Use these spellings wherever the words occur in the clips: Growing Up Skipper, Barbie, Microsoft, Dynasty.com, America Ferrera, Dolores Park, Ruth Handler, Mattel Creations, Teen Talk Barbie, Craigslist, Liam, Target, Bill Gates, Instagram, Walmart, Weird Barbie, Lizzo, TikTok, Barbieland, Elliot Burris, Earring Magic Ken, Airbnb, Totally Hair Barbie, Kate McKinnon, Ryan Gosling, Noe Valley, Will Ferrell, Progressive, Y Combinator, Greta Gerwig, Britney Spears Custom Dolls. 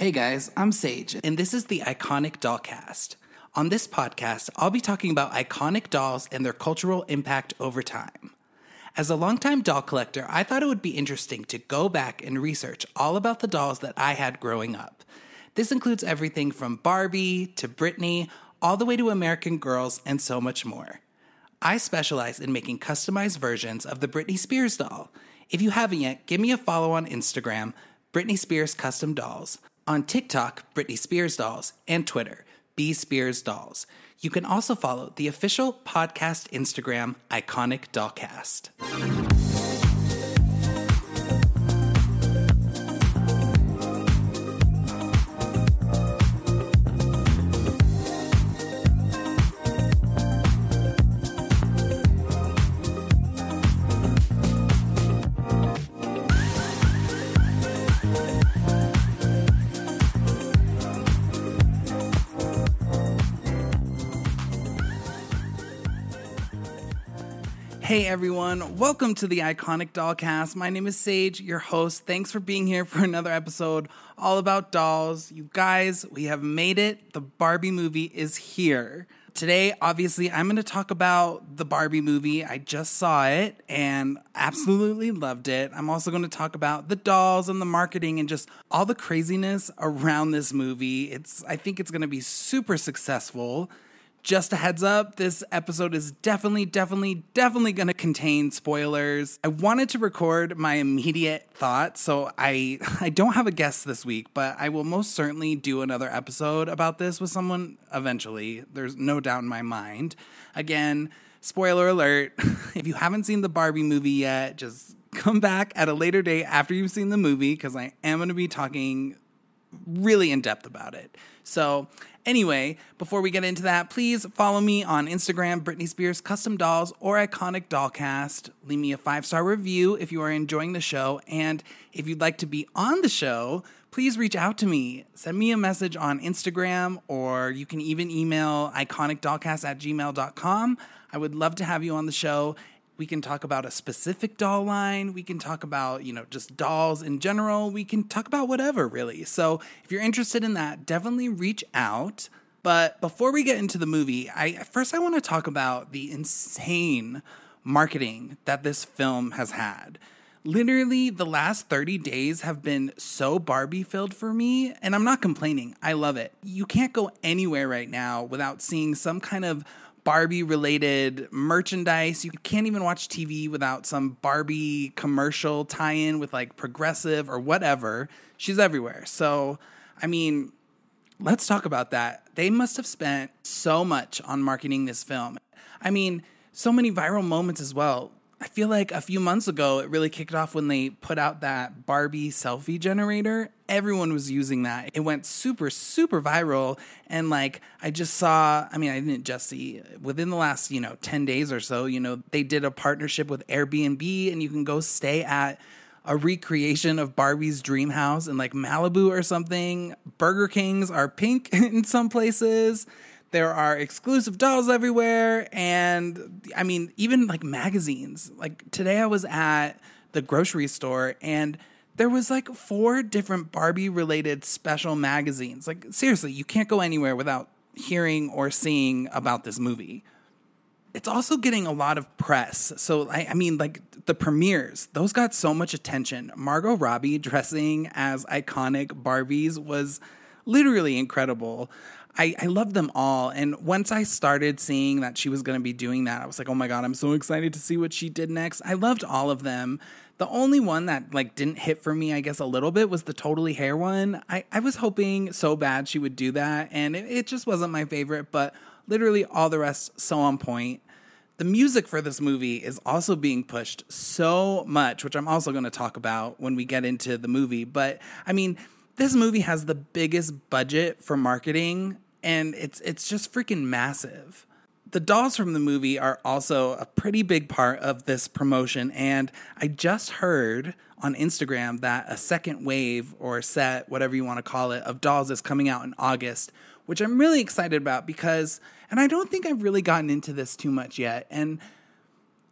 Hey guys, I'm Sage, and this is the Iconic Dollcast. On this podcast, I'll be talking about iconic dolls and their cultural impact over time. As a longtime doll collector, I thought it would be interesting to go back and research all about the dolls that I had growing up. This includes everything from Barbie to Britney, all the way to American Girls, and so much more. I specialize in making customized versions of the Britney Spears doll. If you haven't yet, give me a follow on Instagram, Britney Spears Custom Dolls. On TikTok, Britney Spears Dolls, and Twitter, B Spears Dolls. You can also follow the official podcast Instagram, Iconic Dollcast. Hey everyone, welcome to the Iconic Dollcast. My name is Sage, your host. Thanks for being here for another episode all about dolls. You guys, we have made it. The Barbie movie is here. Today, obviously, I'm going to talk about the Barbie movie. I just saw it and absolutely loved it. I'm also going to talk about the dolls and the marketing and just all the craziness around this movie. I think it's going to be super successful. Just a heads up, this episode is definitely going to contain spoilers. I wanted to record my immediate thoughts, so I don't have a guest this week, but I will most certainly do another episode about this with someone eventually. There's no doubt in my mind. Again, spoiler alert, if you haven't seen the Barbie movie yet, just come back at a later date after you've seen the movie, because I am going to be talking really in depth about it. So anyway, before we get into that, please follow me on Instagram, Britney Spears Custom Dolls or Iconic Dollcast. Leave me a 5-star review if you are enjoying the show. And if you'd like to be on the show, please reach out to me. Send me a message on Instagram, or you can even email iconicdollcast@gmail.com. I would love to have you on the show. We can talk about a specific doll line. We can talk about, just dolls in general. We can talk about whatever, really. So if you're interested in that, definitely reach out. But before we get into the movie, I want to talk about the insane marketing that this film has had. Literally, the last 30 days have been so Barbie-filled for me, and I'm not complaining. I love it. You can't go anywhere right now without seeing some kind of Barbie-related merchandise. You can't even watch TV without some Barbie commercial tie-in with, Progressive or whatever. She's everywhere. So, let's talk about that. They must have spent so much on marketing this film. So many viral moments as well. I feel like a few months ago, it really kicked off when they put out that Barbie selfie generator. Everyone was using that. It went super, super viral. And I didn't just see within the last, 10 days or so, they did a partnership with Airbnb, and you can go stay at a recreation of Barbie's dream house in Malibu or something. Burger Kings are pink in some places. There are exclusive dolls everywhere. And even magazines. Today I was at the grocery store, and there was 4 different Barbie-related special magazines. Seriously, you can't go anywhere without hearing or seeing about this movie. It's also getting a lot of press. So, the premieres, those got so much attention. Margot Robbie dressing as iconic Barbies was literally incredible. I love them all. And once I started seeing that she was going to be doing that, I was like, oh my God, I'm so excited to see what she did next. I loved all of them. The only one that didn't hit for me, I guess, a little bit was the Totally Hair one. I was hoping so bad she would do that, and it just wasn't my favorite, but literally all the rest so on point. The music for this movie is also being pushed so much, which I'm also going to talk about when we get into the movie. But this movie has the biggest budget for marketing, and it's just freaking massive. The dolls from the movie are also a pretty big part of this promotion, and I just heard on Instagram that a second wave or set, whatever you want to call it, of dolls is coming out in August, which I'm really excited about because, and I don't think I've really gotten into this too much yet, and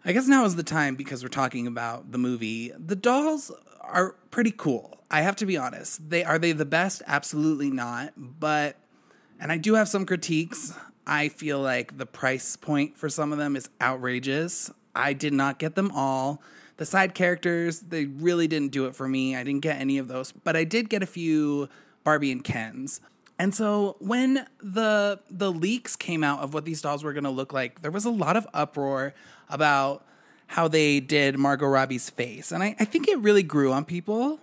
I guess now is the time because we're talking about the movie. The dolls are pretty cool. I have to be honest. Are they the best? Absolutely not. And I do have some critiques. I feel like the price point for some of them is outrageous. I did not get them all. The side characters, they really didn't do it for me. I didn't get any of those, but I did get a few Barbie and Kens. And so when the leaks came out of what these dolls were going to look like, there was a lot of uproar about how they did Margot Robbie's face. And I think it really grew on people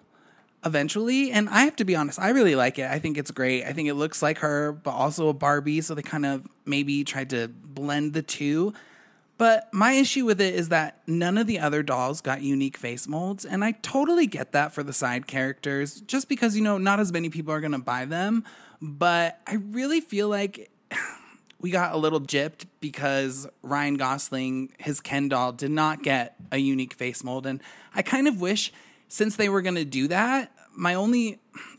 eventually. And I have to be honest, I really like it. I think it's great. I think it looks like her, but also a Barbie. So they kind of maybe tried to blend the two. But my issue with it is that none of the other dolls got unique face molds. And I totally get that for the side characters, just because, you know, not as many people are going to buy them. But I really feel like we got a little gypped because Ryan Gosling, his Ken doll, did not get a unique face mold. And I kind of wish, since they were going to do that,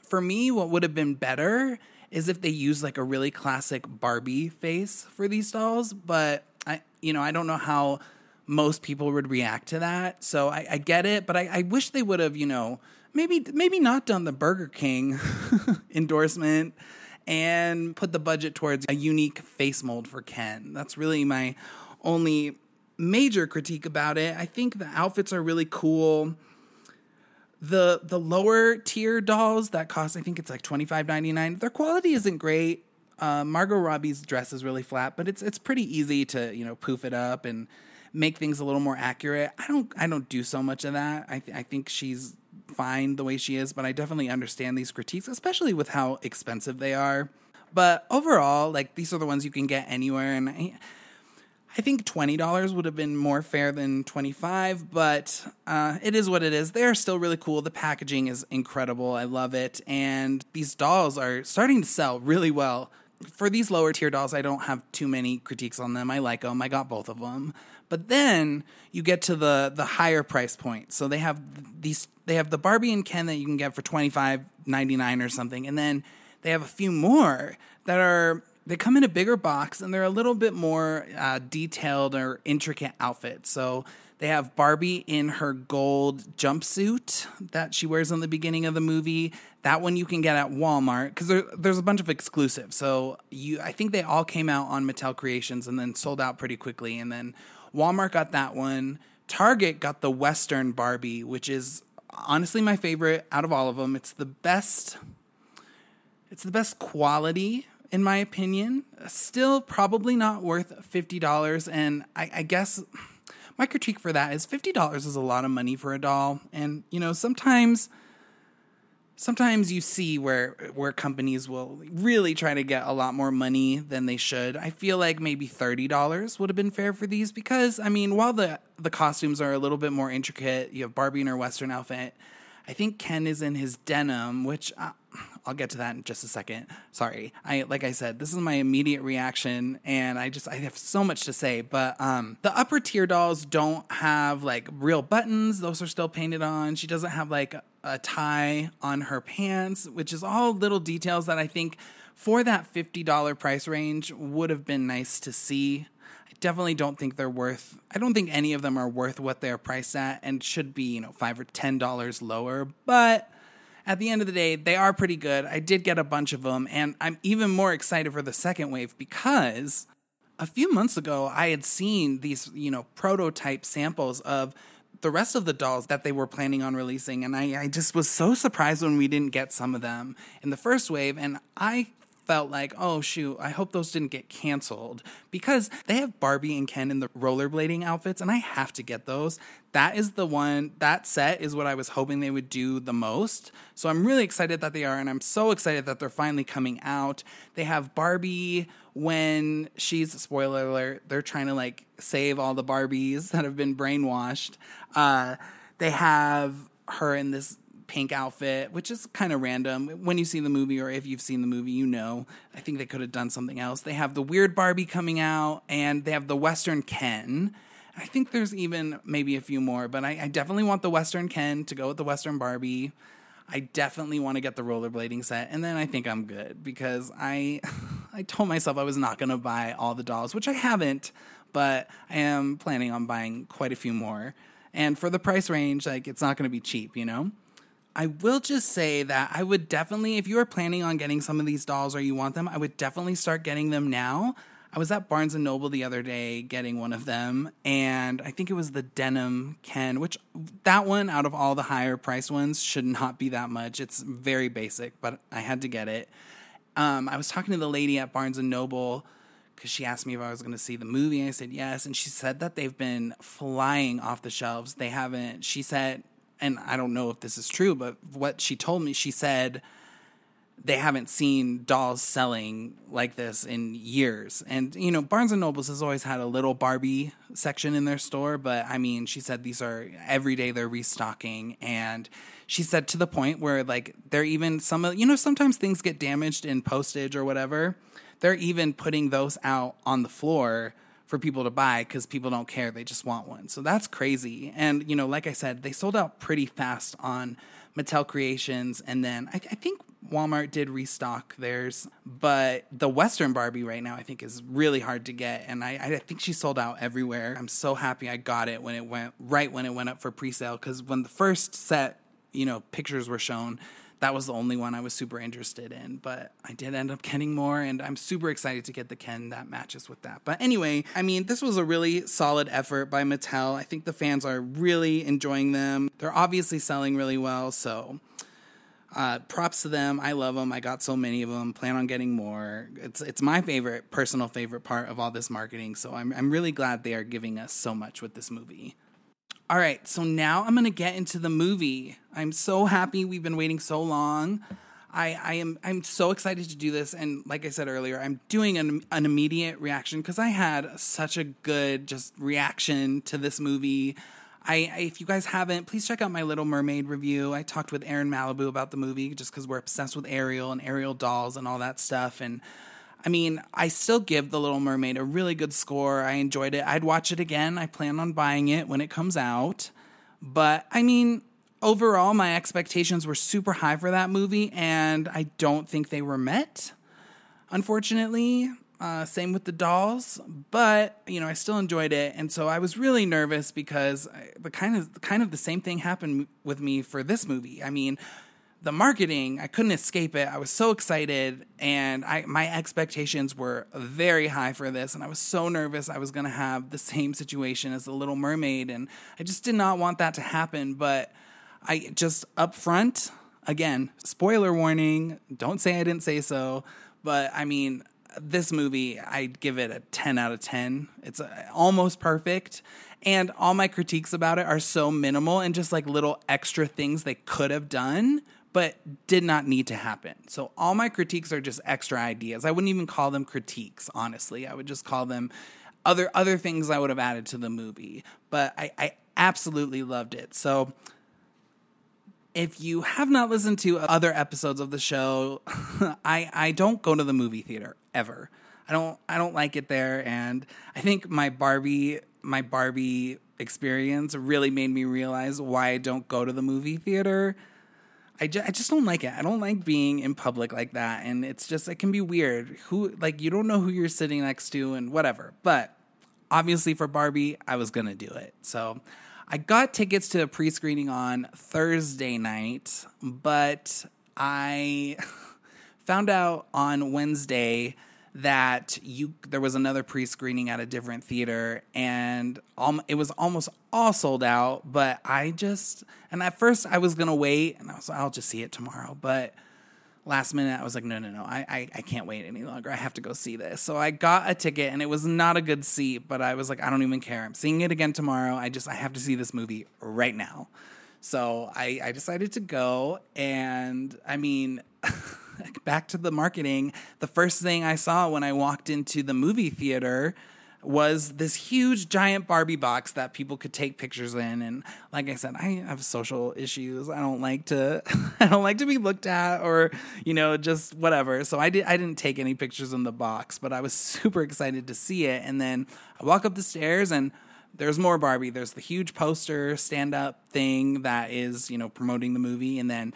for me, what would have been better is if they used like a really classic Barbie face for these dolls. But I don't know how most people would react to that. So I get it, but I wish they would have, maybe not done the Burger King endorsement and put the budget towards a unique face mold for Ken. That's really my only major critique about it. I think the outfits are really cool. The lower tier dolls that cost, I think it's like $25.99, their quality isn't great. Margot Robbie's dress is really flat, but it's pretty easy to, poof it up and make things a little more accurate. I don't do so much of that. I think she's fine the way she is, but I definitely understand these critiques, especially with how expensive they are. But overall, like, these are the ones you can get anywhere, and I think $20 would have been more fair than $25, but it is what it is. They're still really cool. The packaging is incredible. I love it. And these dolls are starting to sell really well. For these lower tier dolls, I don't have too many critiques on them. I like them. I got both of them. But then you get to the higher price point. So they have the Barbie and Ken that you can get for $25.99 or something. And then they have a few more that are... They come in a bigger box, and they're a little bit more detailed or intricate outfits. So they have Barbie in her gold jumpsuit that she wears in the beginning of the movie. That one you can get at Walmart, because there's a bunch of exclusives. So I think they all came out on Mattel Creations and then sold out pretty quickly. And then Walmart got that one. Target got the Western Barbie, which is honestly my favorite out of all of them. It's the best quality, in my opinion. Still probably not worth $50. And I guess my critique for that is $50 is a lot of money for a doll. And, sometimes you see where companies will really try to get a lot more money than they should. I feel like maybe $30 would have been fair for these, because, while the costumes are a little bit more intricate, you have Barbie in her Western outfit. I think Ken is in his denim, which... I'll get to that in just a second. Sorry. Like I said, this is my immediate reaction, and I have so much to say, but the upper tier dolls don't have like real buttons. Those are still painted on. She doesn't have like a tie on her pants, which is all little details that I think for that $50 price range would have been nice to see. I definitely don't think I don't think any of them are worth what they're priced at, and should be, $5 or $10 lower, but at the end of the day, they are pretty good. I did get a bunch of them, and I'm even more excited for the second wave, because a few months ago, I had seen these, prototype samples of the rest of the dolls that they were planning on releasing, and I just was so surprised when we didn't get some of them in the first wave, and I felt like, oh, shoot, I hope those didn't get canceled, because they have Barbie and Ken in the rollerblading outfits, and I have to get those. That set is what I was hoping they would do the most. So I'm really excited that they are, and I'm so excited that they're finally coming out. They have Barbie when she's, spoiler alert, they're trying to like save all the Barbies that have been brainwashed. They have her in this pink outfit, which is kind of random. When you see the movie, or if you've seen the movie, I think they could have done something else. They have the Weird Barbie coming out, and they have the Western Ken. I think there's even maybe a few more, but I definitely want the Western Ken to go with the Western Barbie. I definitely want to get the rollerblading set, and then I think I'm good, because I told myself I was not going to buy all the dolls, which I haven't, but I am planning on buying quite a few more. And for the price range, like, it's not going to be cheap. I will just say that I would definitely, if you are planning on getting some of these dolls or you want them, I would definitely start getting them now. I was at Barnes & Noble the other day getting one of them, and I think it was the Denim Ken, which that one, out of all the higher priced ones, should not be that much. It's very basic, but I had to get it. I was talking to the lady at Barnes & Noble because she asked me if I was going to see the movie. I said yes, and she said that they've been flying off the shelves. They haven't, she said, and I don't know if this is true, but what she told me, she said they haven't seen dolls selling like this in years. And, you know, Barnes & Noble's has always had a little Barbie section in their store, but, I mean, she said these are, every day they're restocking, and she said to the point where, like, they're even, some of, you know, sometimes things get damaged in postage or whatever, they're even putting those out on the floor for people to buy because people don't care, they just want one. So that's crazy. And, you know, like I said, they sold out pretty fast on Mattel Creations, and then I think Walmart did restock theirs, but the Western Barbie right now I think is really hard to get, and I think she sold out everywhere. I'm so happy I got it when it went up for pre-sale, because when the first set, you know, pictures were shown, that was the only one I was super interested in, but I did end up getting more, and I'm super excited to get the Ken that matches with that. But anyway, I mean, this was a really solid effort by Mattel. I think the fans are really enjoying them. They're obviously selling really well, so props to them. I love them. I got so many of them. Plan on getting more. It's my favorite, personal favorite part of all this marketing, so I'm really glad they are giving us so much with this movie. All right, so now I'm going to get into the movie. I'm so happy we've been waiting so long. I'm so excited to do this, and like I said earlier, I'm doing an immediate reaction because I had such a good just reaction to this movie. If you guys haven't, please check out my Little Mermaid review. I talked with Aaron Malibu about the movie just because we're obsessed with Ariel and Ariel dolls and all that stuff. And I mean, I still give The Little Mermaid a really good score. I enjoyed it. I'd watch it again. I plan on buying it when it comes out. But I mean, overall, my expectations were super high for that movie, and I don't think they were met, unfortunately. Same with the dolls, but, you know, I still enjoyed it. And so I was really nervous because kind of the same thing happened with me for this movie. I mean, the marketing, I couldn't escape it. I was so excited, and my expectations were very high for this. And I was so nervous I was going to have the same situation as The Little Mermaid. And I just did not want that to happen. But I just up front, again, spoiler warning, don't say I didn't say so. But I mean, this movie, I'd give it a 10 out of 10. It's almost perfect. And all my critiques about it are so minimal and just like little extra things they could have done, but did not need to happen. So all my critiques are just extra ideas. I wouldn't even call them critiques, honestly. I would just call them other things I would have added to the movie. But I absolutely loved it. So if you have not listened to other episodes of the show, I don't go to the movie theater ever. I don't like it there, and I think my Barbie experience really made me realize why I don't go to the movie theater. I just don't like it. I don't like being in public like that, and it's just, it can be weird. You don't know who you're sitting next to and whatever. But obviously for Barbie, I was gonna do it. So I got tickets to a pre-screening on Thursday night, but I found out on Wednesday that there was another pre-screening at a different theater, and it was almost all sold out, but at first I was going to wait, and I was like, I'll just see it tomorrow, but last minute, I was like, no, I can't wait any longer. I have to go see this. So I got a ticket, and it was not a good seat, but I was like, I don't even care. I'm seeing it again tomorrow. I have to see this movie right now. So I decided to go, and I mean, back to the marketing, the first thing I saw when I walked into the movie theater was this huge giant Barbie box that people could take pictures in. And like I said, I have social issues. I don't like to be looked at, or, you know, just whatever. So I didn't take any pictures in the box, but I was super excited to see it. And then I walk up the stairs, and there's more Barbie. There's the huge poster stand up thing that is, you know, promoting the movie. And then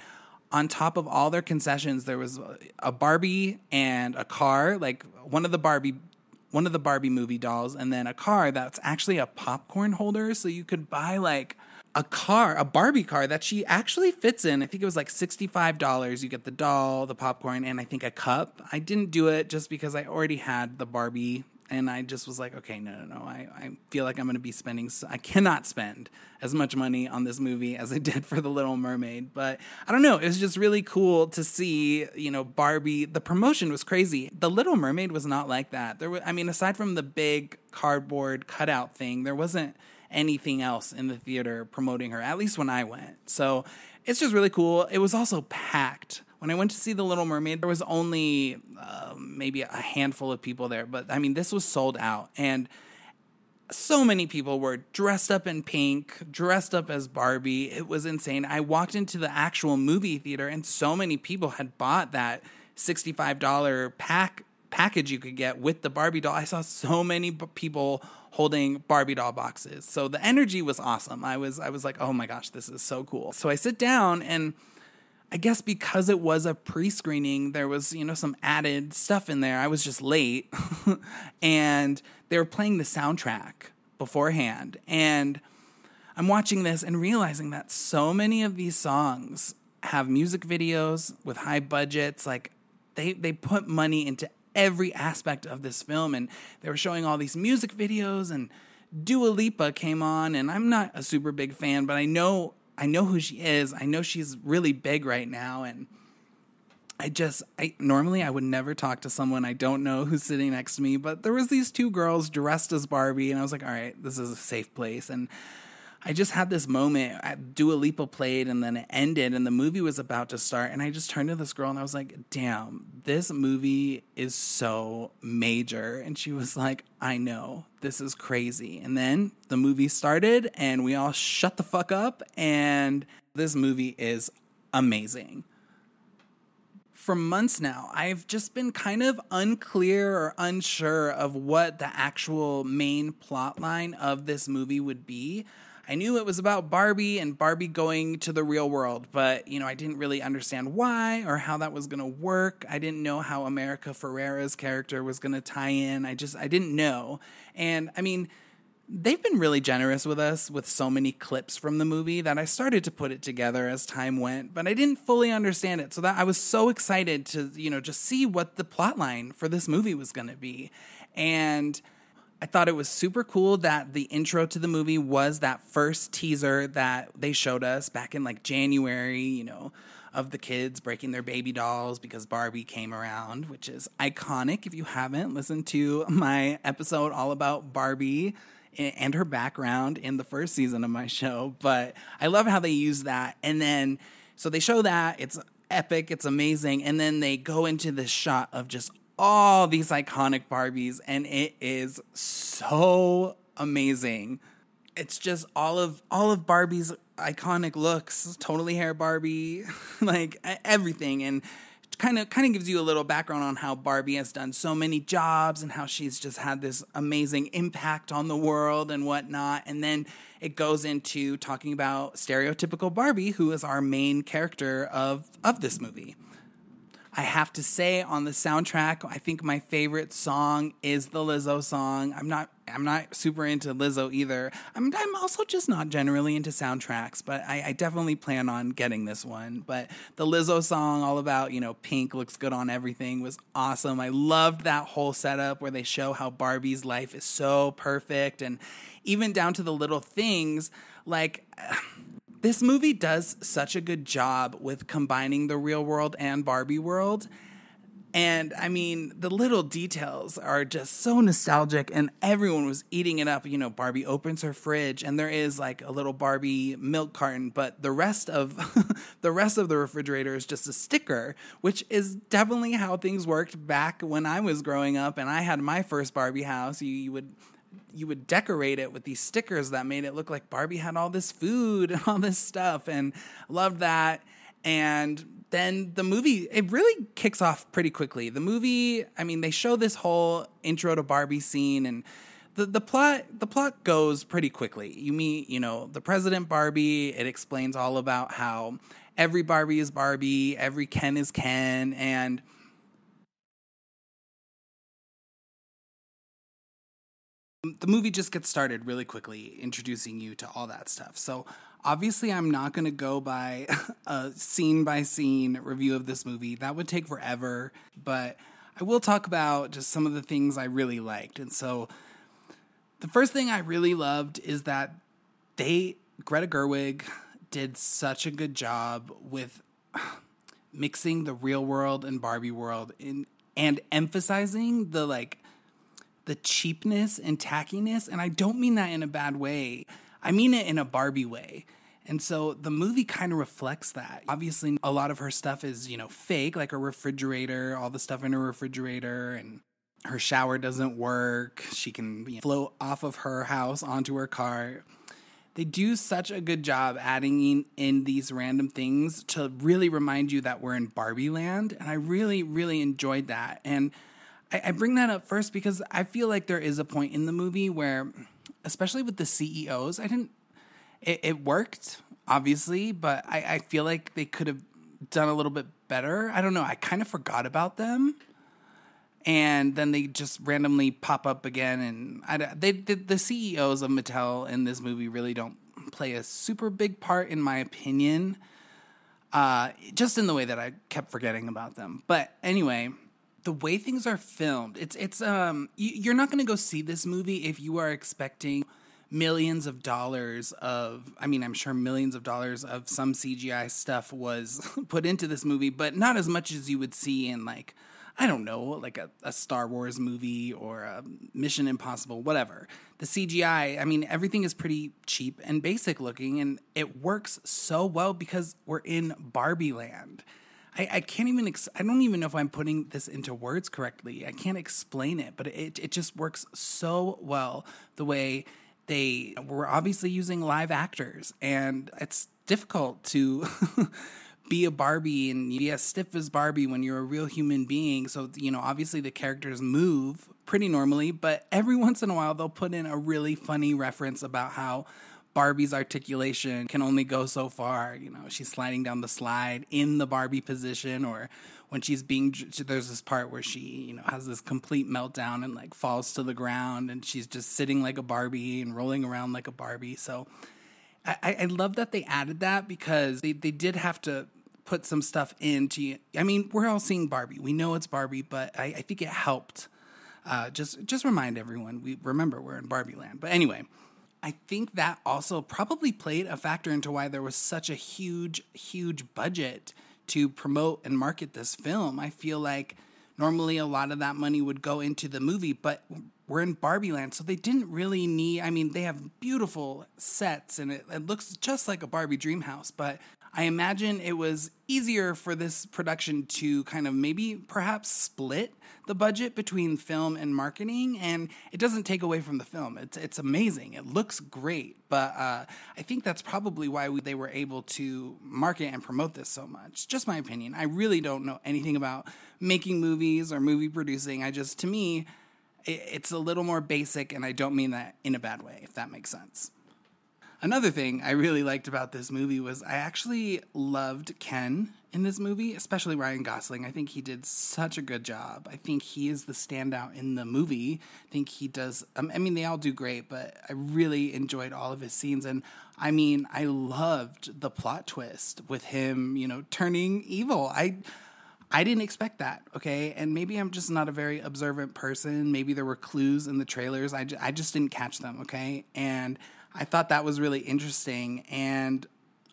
on top of all their concessions, there was a Barbie and a car, like one of the Barbie movie dolls, and then a car that's actually a popcorn holder. So you could buy like a car, a Barbie car that she actually fits in. I think it was like $65. You get the doll, the popcorn, and I think a cup. I didn't do it just because I already had the Barbie, and I just was like, okay, no. I feel like I'm going to be spending, I cannot spend as much money on this movie as I did for The Little Mermaid. But I don't know. It was just really cool to see, you know, Barbie. The promotion was crazy. The Little Mermaid was not like that. There was, I mean, aside from the big cardboard cutout thing, there wasn't anything else in the theater promoting her, at least when I went. So it's just really cool. It was also packed. When I went to see The Little Mermaid, there was only maybe a handful of people there. But, I mean, this was sold out. And so many people were dressed up in pink, dressed up as Barbie. It was insane. I walked into the actual movie theater, and so many people had bought that $65 package you could get with the Barbie doll. I saw so many people holding Barbie doll boxes. So the energy was awesome. I was like, oh, my gosh, this is so cool. So I sit down, and I guess because it was a pre-screening, there was, you know, some added stuff in there. I was just late. And they were playing the soundtrack beforehand. And I'm watching this and realizing that so many of these songs have music videos with high budgets. Like, they put money into every aspect of this film. And they were showing all these music videos. And Dua Lipa came on. And I'm not a super big fan, but I know who she is. I know she's really big right now. And normally I would never talk to someone I don't know who's sitting next to me, but there was these two girls dressed as Barbie, and I was like, all right, this is a safe place. And I just had this moment. Dua Lipa played, and then it ended, and the movie was about to start. And I just turned to this girl, and I was like, damn, this movie is so major. And she was like, I know, this is crazy. And then the movie started, and we all shut the fuck up. And this movie is amazing. For months now, I've just been kind of unclear or unsure of what the actual main plot line of this movie would be. I knew it was about Barbie and Barbie going to the real world, but, you know, I didn't really understand why or how that was going to work. I didn't know how America Ferrera's character was going to tie in. I didn't know. And, I mean, they've been really generous with us with so many clips from the movie that I started to put it together as time went, but I didn't fully understand it. So that I was so excited to, you know, just see what the plot line for this movie was going to be. And I thought it was super cool that the intro to the movie was that first teaser that they showed us back in like January, you know, of the kids breaking their baby dolls because Barbie came around, which is iconic. If you haven't listened to my episode all about Barbie and her background in the first season of my show, but I love how they use that. And then, so they show that, it's epic, it's amazing. And then they go into this shot of just all these iconic Barbies, and it is so amazing. It's just all of Barbie's iconic looks, Totally Hair Barbie, like everything, and kind of gives you a little background on how Barbie has done so many jobs and how she's just had this amazing impact on the world and whatnot. And then it goes into talking about stereotypical Barbie, who is our main character of this movie. I have to say, on the soundtrack, I think my favorite song is the Lizzo song. I'm not super into Lizzo either. I'm also just not generally into soundtracks, but I definitely plan on getting this one. But the Lizzo song, all about, you know, pink looks good on everything, was awesome. I loved that whole setup where they show how Barbie's life is so perfect, and even down to the little things, like this movie does such a good job with combining the real world and Barbie world. And, I mean, the little details are just so nostalgic, and everyone was eating it up. You know, Barbie opens her fridge, and there is, like, a little Barbie milk carton, but the rest of the refrigerator is just a sticker, which is definitely how things worked back when I was growing up, and I had my first Barbie house. You would decorate it with these stickers that made it look like Barbie had all this food and all this stuff, and loved that. And then the movie, it really kicks off pretty quickly. The movie, I mean, they show this whole intro to Barbie scene, and the plot goes pretty quickly. You meet, you know, the President Barbie. It explains all about how every Barbie is Barbie, every Ken is Ken, and The movie just gets started really quickly, introducing you to all that stuff. So obviously I'm not going to go by a scene-by-scene review of this movie. That would take forever, but I will talk about just some of the things I really liked. And so the first thing I really loved is that Greta Gerwig did such a good job with mixing the real world and Barbie world in, and emphasizing the, like, the cheapness and tackiness. And I don't mean that in a bad way. I mean it in a Barbie way. And so the movie kind of reflects that. Obviously, a lot of her stuff is, you know, fake, like her refrigerator, all the stuff in her refrigerator, and her shower doesn't work. She can, you know, float off of her house onto her car. They do such a good job adding in these random things to really remind you that we're in Barbieland. And I really, really enjoyed that. And I bring that up first because I feel like there is a point in the movie where, especially with the CEOs, it worked, obviously, but I feel like they could have done a little bit better. I don't know. I kind of forgot about them. And then they just randomly pop up again. And the CEOs of Mattel in this movie really don't play a super big part, in my opinion, just in the way that I kept forgetting about them. But anyway, the way things are filmed, you're not going to go see this movie if you are expecting I'm sure millions of dollars of some CGI stuff was put into this movie, but not as much as you would see in, like, I don't know, like a Star Wars movie or a Mission Impossible, whatever. The CGI, I mean, everything is pretty cheap and basic looking, and it works so well because we're in Barbie land. I can't even, I don't even know if I'm putting this into words correctly. I can't explain it, but it just works so well the way they were obviously using live actors, and it's difficult to be a Barbie and be as stiff as Barbie when you're a real human being. So, you know, obviously the characters move pretty normally, but every once in a while they'll put in a really funny reference about how Barbie's articulation can only go so far. You know, she's sliding down the slide in the Barbie position, or when she's there's this part where she, you know, has this complete meltdown and, like, falls to the ground, and she's just sitting like a Barbie and rolling around like a Barbie. So I love that they added that, because they did have to put some stuff into, I mean, we're all seeing Barbie. We know it's Barbie, but I think it helped. Just remind everyone, we're in Barbie land. But anyway, I think that also probably played a factor into why there was such a huge, huge budget to promote and market this film. I feel like normally a lot of that money would go into the movie, but we're in Barbie land, so they didn't really need, I mean, they have beautiful sets, and it looks just like a Barbie dream house, but I imagine it was easier for this production to kind of maybe perhaps split the budget between film and marketing, and it doesn't take away from the film. It's amazing. It looks great, but I think that's probably why they were able to market and promote this so much. Just my opinion. I really don't know anything about making movies or movie producing. To me, it's a little more basic, and I don't mean that in a bad way, if that makes sense. Another thing I really liked about this movie was I actually loved Ken in this movie, especially Ryan Gosling. I think he did such a good job. I think he is the standout in the movie. I think he does, I mean, they all do great, but I really enjoyed all of his scenes. And I mean, I loved the plot twist with him, you know, turning evil. I didn't expect that, okay? And maybe I'm just not a very observant person. Maybe there were clues in the trailers. I just didn't catch them, okay? And I thought that was really interesting, and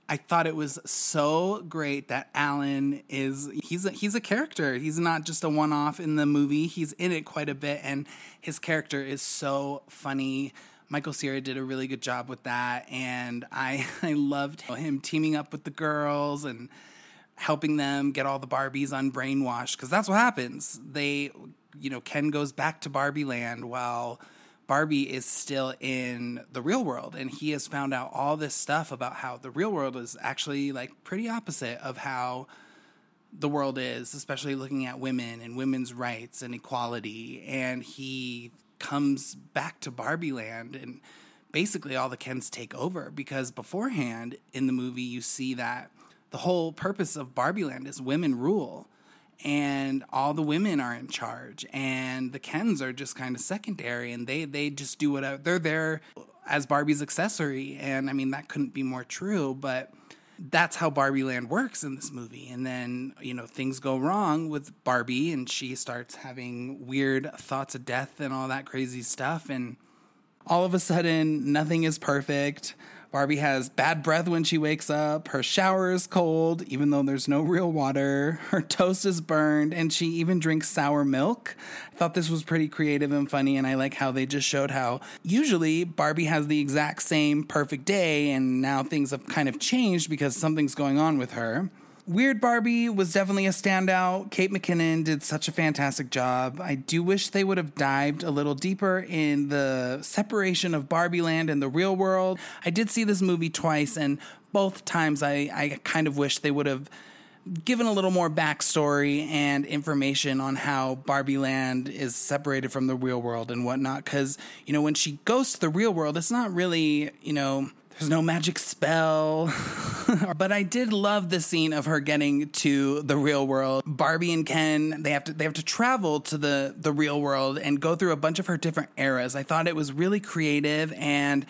I thought it was so great that Alan he's a character. He's not just a one-off in the movie. He's in it quite a bit, and his character is so funny. Michael Cera did a really good job with that, and I loved him teaming up with the girls and helping them get all the Barbies unbrainwashed, because that's what happens. They, you know, Ken goes back to Barbie land while Barbie is still in the real world, and he has found out all this stuff about how the real world is actually, like, pretty opposite of how the world is, especially looking at women and women's rights and equality. And he comes back to Barbie land, and basically all the Kens take over, because beforehand in the movie you see that the whole purpose of Barbie land is women rule. and all the women are in charge, and the Kens are just kind of secondary, and they just do whatever. They're there as Barbie's accessory, and I mean, that couldn't be more true, but that's how Barbieland works in this movie. And then, you know, things go wrong with Barbie, and she starts having weird thoughts of death and all that crazy stuff, and all of a sudden, nothing is perfect. Barbie has bad breath when she wakes up. Her shower is cold, even though there's no real water. Her toast is burned, and she even drinks sour milk. I thought this was pretty creative and funny, and I like how they just showed how usually Barbie has the exact same perfect day, and now things have kind of changed because something's going on with her. Weird Barbie was definitely a standout. Kate McKinnon did such a fantastic job. I do wish they would have dived a little deeper in the separation of Barbieland and the real world. I did see this movie twice, and both times I kind of wish they would have given a little more backstory and information on how Barbieland is separated from the real world and whatnot. Because, you know, when she goes to the real world, it's not really, you know, there's no magic spell. But I did love the scene of her getting to the real world. Barbie and Ken, they have to travel to the real world and go through a bunch of her different eras. I thought it was really creative and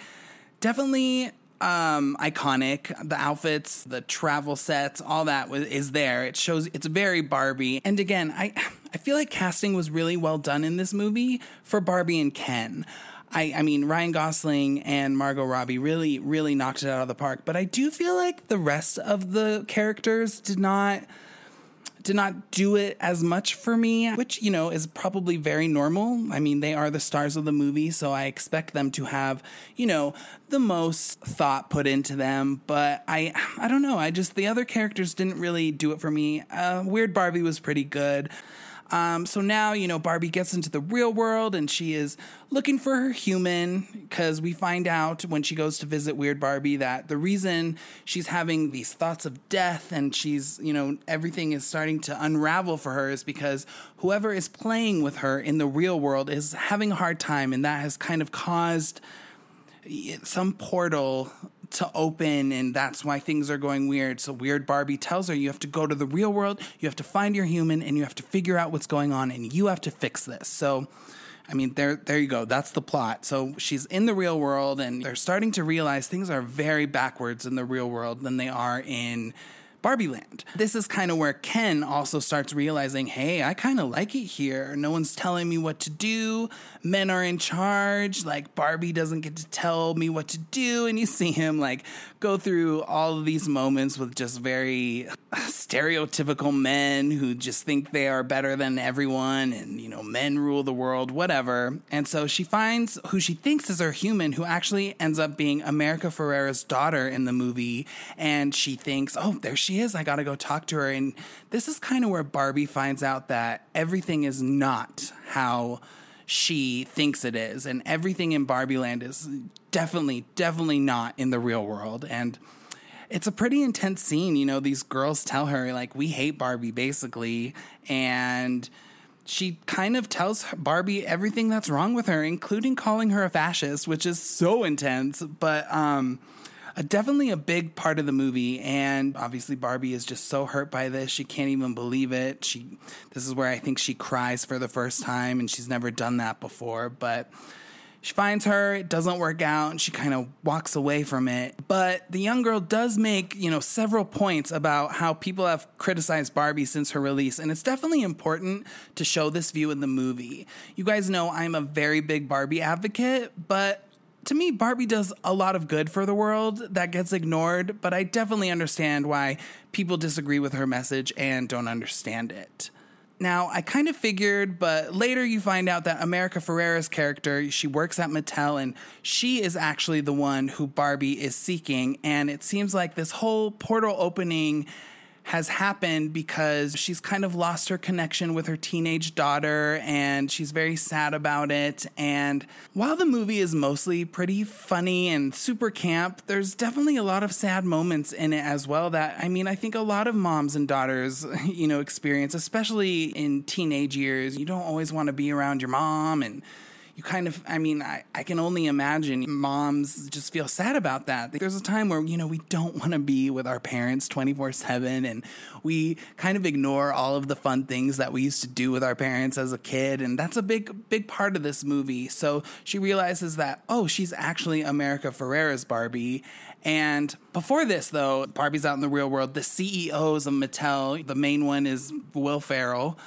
definitely iconic. The outfits, the travel sets, all that is there. It shows it's very Barbie. And again, I feel like casting was really well done in this movie for Barbie and Ken. I mean, Ryan Gosling and Margot Robbie really, really knocked it out of the park. But I do feel like the rest of the characters did not do it as much for me, which, you know, is probably very normal. I mean, they are the stars of the movie, so I expect them to have, you know, the most thought put into them. But I don't know. I just, the other characters didn't really do it for me. Weird Barbie was pretty good. So now, you know, Barbie gets into the real world and she is looking for her human, because we find out when she goes to visit Weird Barbie that the reason she's having these thoughts of death and she's, you know, everything is starting to unravel for her is because whoever is playing with her in the real world is having a hard time, and that has kind of caused some portal to open, and that's why things are going weird. So Weird Barbie tells her, you have to go to the real world, you have to find your human, and you have to figure out what's going on, and you have to fix this. So, I mean, there you go. That's the plot. So she's in the real world, and they're starting to realize things are very backwards in the real world than they are in Barbieland. This is kind of where Ken also starts realizing, hey, I kind of like it here. No one's telling me what to do. Men are in charge. Like, Barbie doesn't get to tell me what to do. And you see him, like, go through all of these moments with just very stereotypical men who just think they are better than everyone. And, you know, men rule the world, whatever. And so she finds who she thinks is her human, who actually ends up being America Ferrera's daughter in the movie. And she thinks, oh, there she is, I gotta go talk to her. And this is kind of where Barbie finds out that everything is not how she thinks it is, and everything in Barbieland is definitely not in the real world. And it's a pretty intense scene. You know, these girls tell her, like, we hate Barbie, basically, and she kind of tells Barbie everything that's wrong with her, including calling her a fascist, which is so intense. But definitely a big part of the movie, and obviously Barbie is just so hurt by this. She can't even believe it. This is where I think she cries for the first time, and she's never done that before. But she finds her, it doesn't work out, and she kind of walks away from it. But the young girl does make, you know, several points about how people have criticized Barbie since her release, and it's definitely important to show this view in the movie. You guys know I'm a very big Barbie advocate, but to me, Barbie does a lot of good for the world that gets ignored, but I definitely understand why people disagree with her message and don't understand it. Now, I kind of figured, but later you find out that America Ferrera's character, she works at Mattel, and she is actually the one who Barbie is seeking, and it seems like this whole portal opening has happened because she's kind of lost her connection with her teenage daughter, and she's very sad about it. And while the movie is mostly pretty funny and super camp, there's definitely a lot of sad moments in it as well that, I mean, I think a lot of moms and daughters, you know, experience, especially in teenage years. You don't always want to be around your mom, and you kind of, I mean, I can only imagine moms just feel sad about that. There's a time where, you know, we don't want to be with our parents 24/7, and we kind of ignore all of the fun things that we used to do with our parents as a kid. And that's a big, big part of this movie. So she realizes that, oh, she's actually America Ferrera's Barbie. And before this, though, Barbie's out in the real world. The CEOs of Mattel, the main one is Will Ferrell.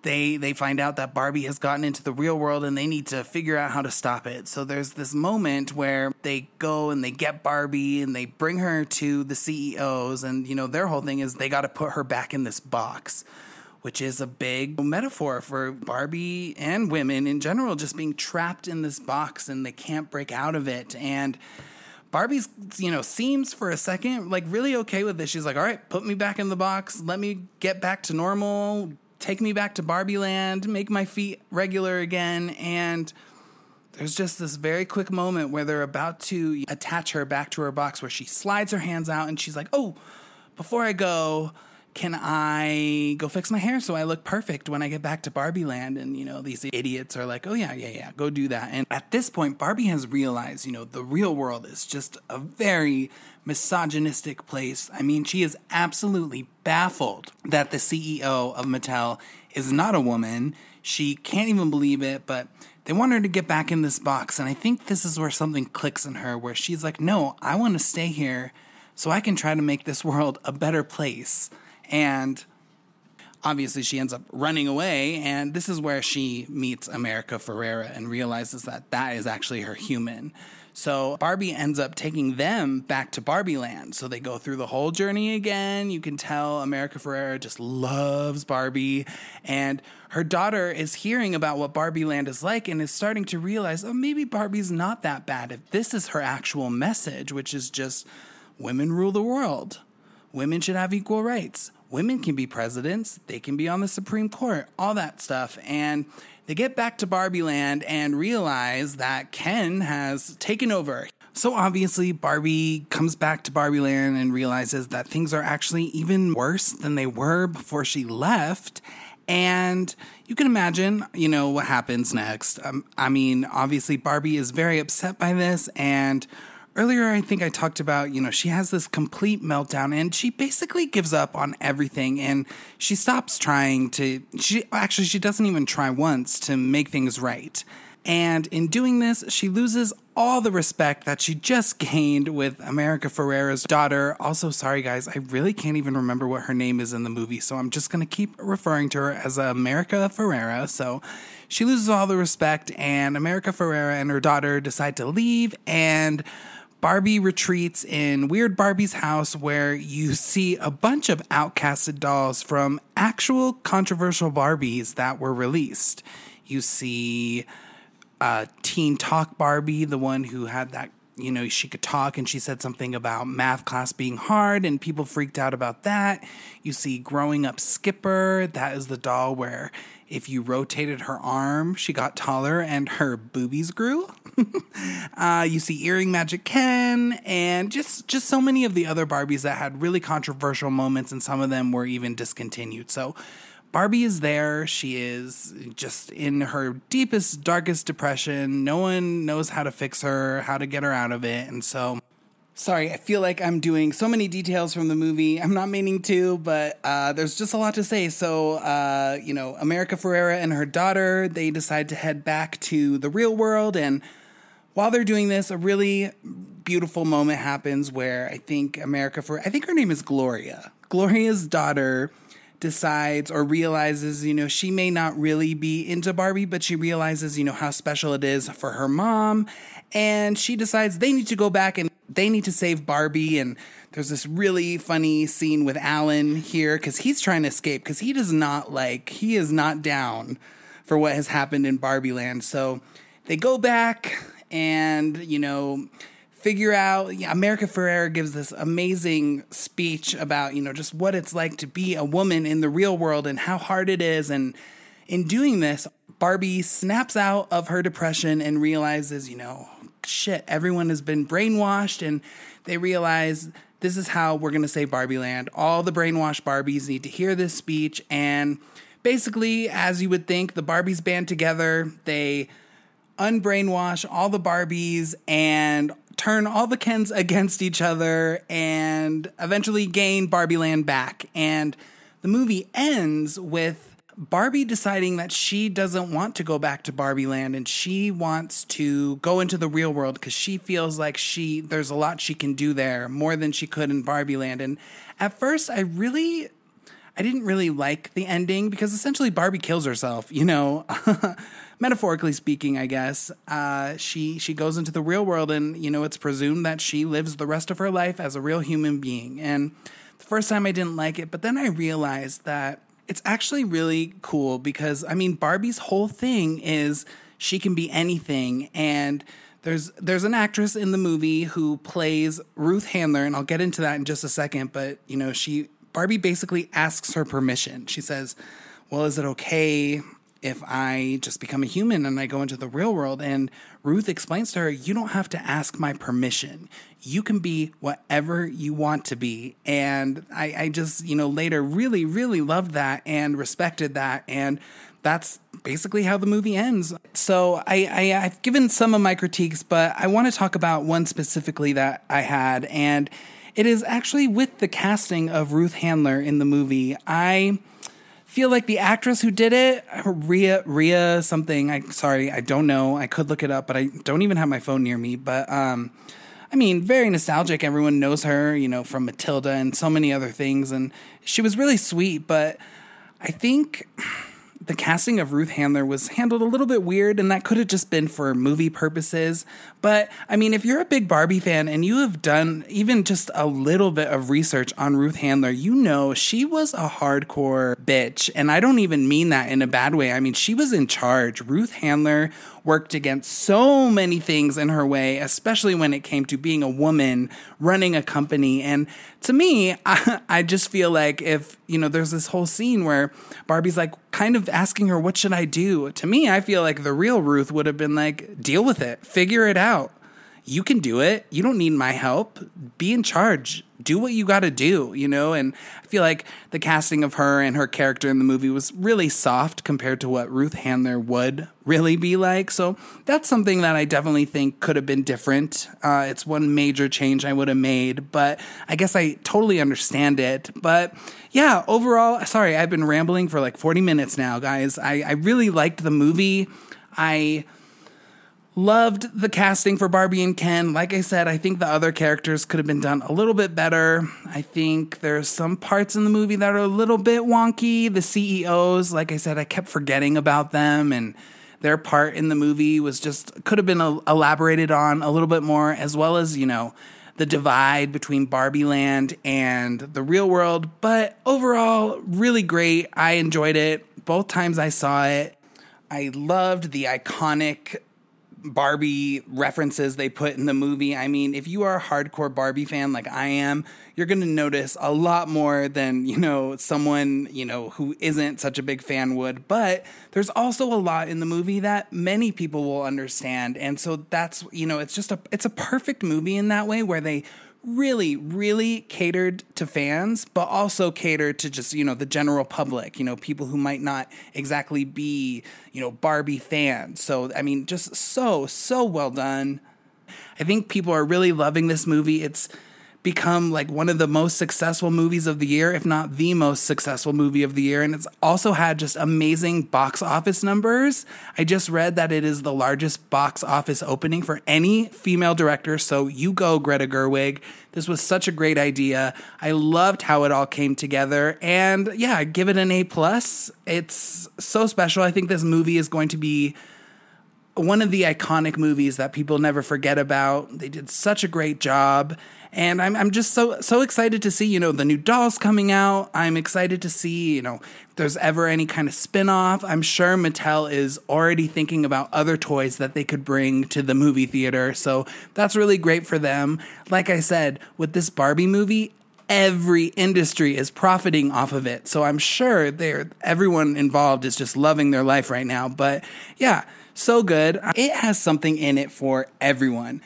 They find out that Barbie has gotten into the real world and they need to figure out how to stop it. So there's this moment where they go and they get Barbie and they bring her to the CEOs, and, you know, their whole thing is they got to put her back in this box, which is a big metaphor for Barbie and women in general, just being trapped in this box and they can't break out of it. And Barbie's, you know, seems for a second like really okay with this. She's like, all right, put me back in the box. Let me get back to normal. Take me back to Barbie land, make my feet regular again. And there's just this very quick moment where they're about to attach her back to her box where she slides her hands out and she's like, oh, before I go, can I go fix my hair so I look perfect when I get back to Barbie land? And, you know, these idiots are like, oh, yeah, go do that. And at this point, Barbie has realized, you know, the real world is just a very misogynistic place. I mean, she is absolutely baffled that the CEO of Mattel is not a woman. She can't even believe it, but they want her to get back in this box. And I think this is where something clicks in her, where she's like, no, I want to stay here so I can try to make this world a better place. And obviously she ends up running away, and this is where she meets America Ferrera and realizes that that is actually her human. So Barbie ends up taking them back to Barbie land. So they go through the whole journey again. You can tell America Ferrera just loves Barbie, and her daughter is hearing about what Barbie land is like and is starting to realize, oh, maybe Barbie's not that bad if this is her actual message, which is just women rule the world. Women should have equal rights. Women can be presidents. They can be on the Supreme Court, all that stuff. And they get back to Barbie land and realize that Ken has taken over. So obviously Barbie comes back to Barbie land and realizes that things are actually even worse than they were before she left. And you can imagine, you know, what happens next. I mean, obviously Barbie is very upset by this, and earlier, I think I talked about, you know, she has this complete meltdown and she basically gives up on everything, and she stops trying to, she doesn't even try once to make things right. And in doing this, she loses all the respect that she just gained with America Ferrera's daughter. Also, sorry guys, I really can't even remember what her name is in the movie, so I'm just going to keep referring to her as America Ferrera. So she loses all the respect, and America Ferrera and her daughter decide to leave, and Barbie retreats in Weird Barbie's house, where you see a bunch of outcasted dolls from actual controversial Barbies that were released. You see Teen Talk Barbie, the one who had that, you know, she could talk and she said something about math class being hard and people freaked out about that. You see Growing Up Skipper. That is the doll where if you rotated her arm, she got taller and her boobies grew. You see Earring Magic Ken, and just so many of the other Barbies that had really controversial moments, and some of them were even discontinued. So Barbie is there. She is just in her deepest, darkest depression. No one knows how to fix her, how to get her out of it. And so, sorry, I feel like I'm doing so many details from the movie. I'm not meaning to, but there's just a lot to say. So, you know, America Ferrera and her daughter, they decide to head back to the real world. And while they're doing this, a really beautiful moment happens where I think I think her name is Gloria. Gloria's daughter decides or realizes, you know, she may not really be into Barbie, but she realizes, you know, how special it is for her mom. And she decides they need to go back and they need to save Barbie. And there's this really funny scene with Alan here because he's trying to escape because he is not down for what has happened in Barbie land. So they go back and, you know, figure out, America Ferrera gives this amazing speech about, you know, just what it's like to be a woman in the real world and how hard it is. And in doing this, Barbie snaps out of her depression and realizes, you know, shit, everyone has been brainwashed, and they realize this is how we're going to save Barbie land. All the brainwashed Barbies need to hear this speech, and Basically, as you would think, the Barbies band together. They unbrainwash all the Barbies and turn all the Kens against each other and eventually gain Barbieland back. And the movie ends with Barbie deciding that she doesn't want to go back to Barbieland and she wants to go into the real world because she feels like there's a lot she can do there, more than she could in Barbieland. And at first, I didn't really like the ending because essentially Barbie kills herself, you know, metaphorically speaking, I guess. She goes into the real world and, you know, it's presumed that she lives the rest of her life as a real human being. And the first time I didn't like it, but then I realized that it's actually really cool because, I mean, Barbie's whole thing is she can be anything. And there's an actress in the movie who plays Ruth Handler, and I'll get into that in just a second, but, you know, Barbie basically asks her permission. She says, well, is it okay if I just become a human and I go into the real world? And Ruth explains to her, you don't have to ask my permission. You can be whatever you want to be. And I just, you know, later really, really loved that and respected that. And that's basically how the movie ends. So I've given some of my critiques, but I want to talk about one specifically that I had. And it is actually with the casting of Ruth Handler in the movie. I feel like the actress who did it, Rhea something, I don't know. I could look it up, but I don't even have my phone near me. But, I mean, very nostalgic. Everyone knows her, you know, from Matilda and so many other things. And she was really sweet, but I think the casting of Ruth Handler was handled a little bit weird, and that could have just been for movie purposes. But, I mean, if you're a big Barbie fan and you have done even just a little bit of research on Ruth Handler, you know she was a hardcore bitch. And I don't even mean that in a bad way. I mean, she was in charge. Ruth Handler worked against so many things in her way, especially when it came to being a woman running a company. And to me, I just feel like if, you know, there's this whole scene where Barbie's like kind of asking her, what should I do? To me, I feel like the real Ruth would have been like, deal with it, figure it out. You can do it. You don't need my help. Be in charge. Do what you got to do, you know? And I feel like the casting of her and her character in the movie was really soft compared to what Ruth Handler would really be like. So that's something that I definitely think could have been different. It's one major change I would have made, but I guess I totally understand it. But yeah, overall, sorry, I've been rambling for like 40 minutes now, guys. I really liked the movie. I loved the casting for Barbie and Ken. Like I said, I think the other characters could have been done a little bit better. I think there's some parts in the movie that are a little bit wonky. The CEOs, like I said, I kept forgetting about them, and their part in the movie was just could have been elaborated on a little bit more, as well as, you know, the divide between Barbieland and the real world. But overall, really great. I enjoyed it. Both times I saw it, I loved the iconic Barbie references they put in the movie. I mean, if you are a hardcore Barbie fan like I am, you're going to notice a lot more than, you know, someone, you know, who isn't such a big fan would. But there's also a lot in the movie that many people will understand. And so that's, you know, it's a perfect movie in that way where they really, really catered to fans, but also catered to just, you know, the general public, you know, people who might not exactly be, you know, Barbie fans. So, I mean, just so well done. I think people are really loving this movie. It's become like one of the most successful movies of the year, if not the most successful movie of the year. And it's also had just amazing box office numbers. I just read that it is the largest box office opening for any female director. So you go, Greta Gerwig. This was such a great idea. I loved how it all came together. And yeah, I give it an A+. It's so special. I think this movie is going to be one of the iconic movies that people never forget about. They did such a great job. And I'm just so excited to see, you know, the new dolls coming out. I'm excited to see, you know, if there's ever any kind of spinoff. I'm sure Mattel is already thinking about other toys that they could bring to the movie theater. So that's really great for them. Like I said, with this Barbie movie, every industry is profiting off of it. So I'm sure everyone involved is just loving their life right now. But yeah, so good. It has something in it for everyone.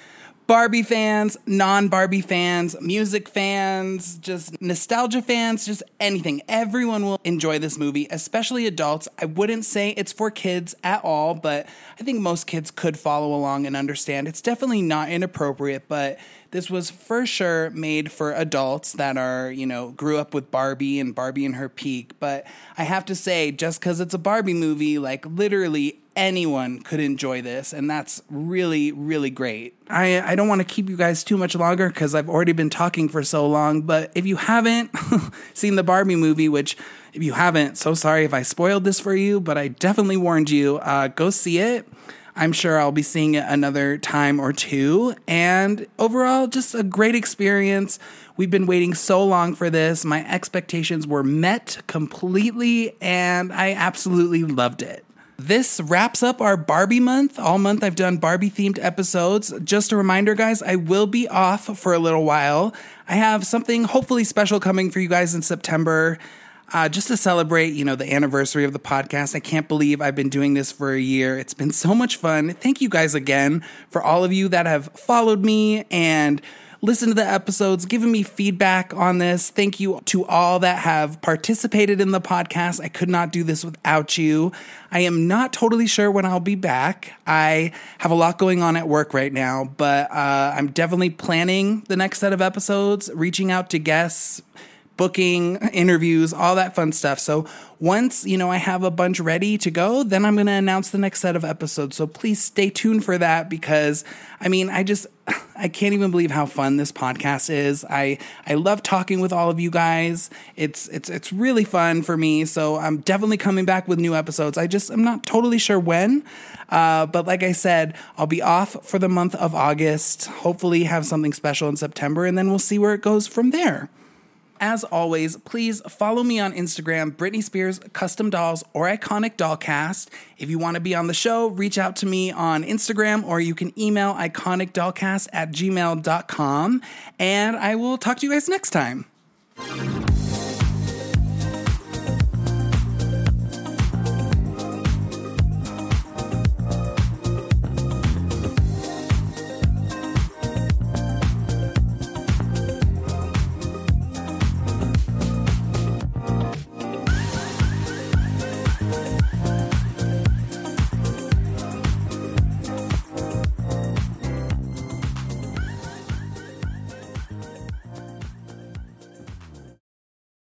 Barbie fans, non-Barbie fans, music fans, just nostalgia fans, just anything. Everyone will enjoy this movie, especially adults. I wouldn't say it's for kids at all, but I think most kids could follow along and understand. It's definitely not inappropriate, but this was for sure made for adults that are, you know, grew up with Barbie and Barbie in her peak. But I have to say, just because it's a Barbie movie, like literally anyone could enjoy this. And that's really, really great. I don't want to keep you guys too much longer because I've already been talking for so long. But if you haven't seen the Barbie movie, which if you haven't, so sorry if I spoiled this for you, but I definitely warned you, go see it. I'm sure I'll be seeing it another time or two. And overall, just a great experience. We've been waiting so long for this. My expectations were met completely, and I absolutely loved it. This wraps up our Barbie month. All month I've done Barbie-themed episodes. Just a reminder, guys, I will be off for a little while. I have something hopefully special coming for you guys in September. Just to celebrate, you know, the anniversary of the podcast. I can't believe I've been doing this for a year. It's been so much fun. Thank you guys again for all of you that have followed me and listened to the episodes, given me feedback on this. Thank you to all that have participated in the podcast. I could not do this without you. I am not totally sure when I'll be back. I have a lot going on at work right now, but I'm definitely planning the next set of episodes, reaching out to guests, booking, interviews, all that fun stuff. So once, you know, I have a bunch ready to go, then I'm going to announce the next set of episodes. So please stay tuned for that because, I mean, I can't even believe how fun this podcast is. I love talking with all of you guys. It's really fun for me. So I'm definitely coming back with new episodes. I'm not totally sure when, but like I said, I'll be off for the month of August, hopefully have something special in September, and then we'll see where it goes from there. As always, please follow me on Instagram, Britney Spears Custom Dolls or Iconic Dollcast. If you want to be on the show, reach out to me on Instagram or you can email iconicdollcast@gmail.com. And I will talk to you guys next time.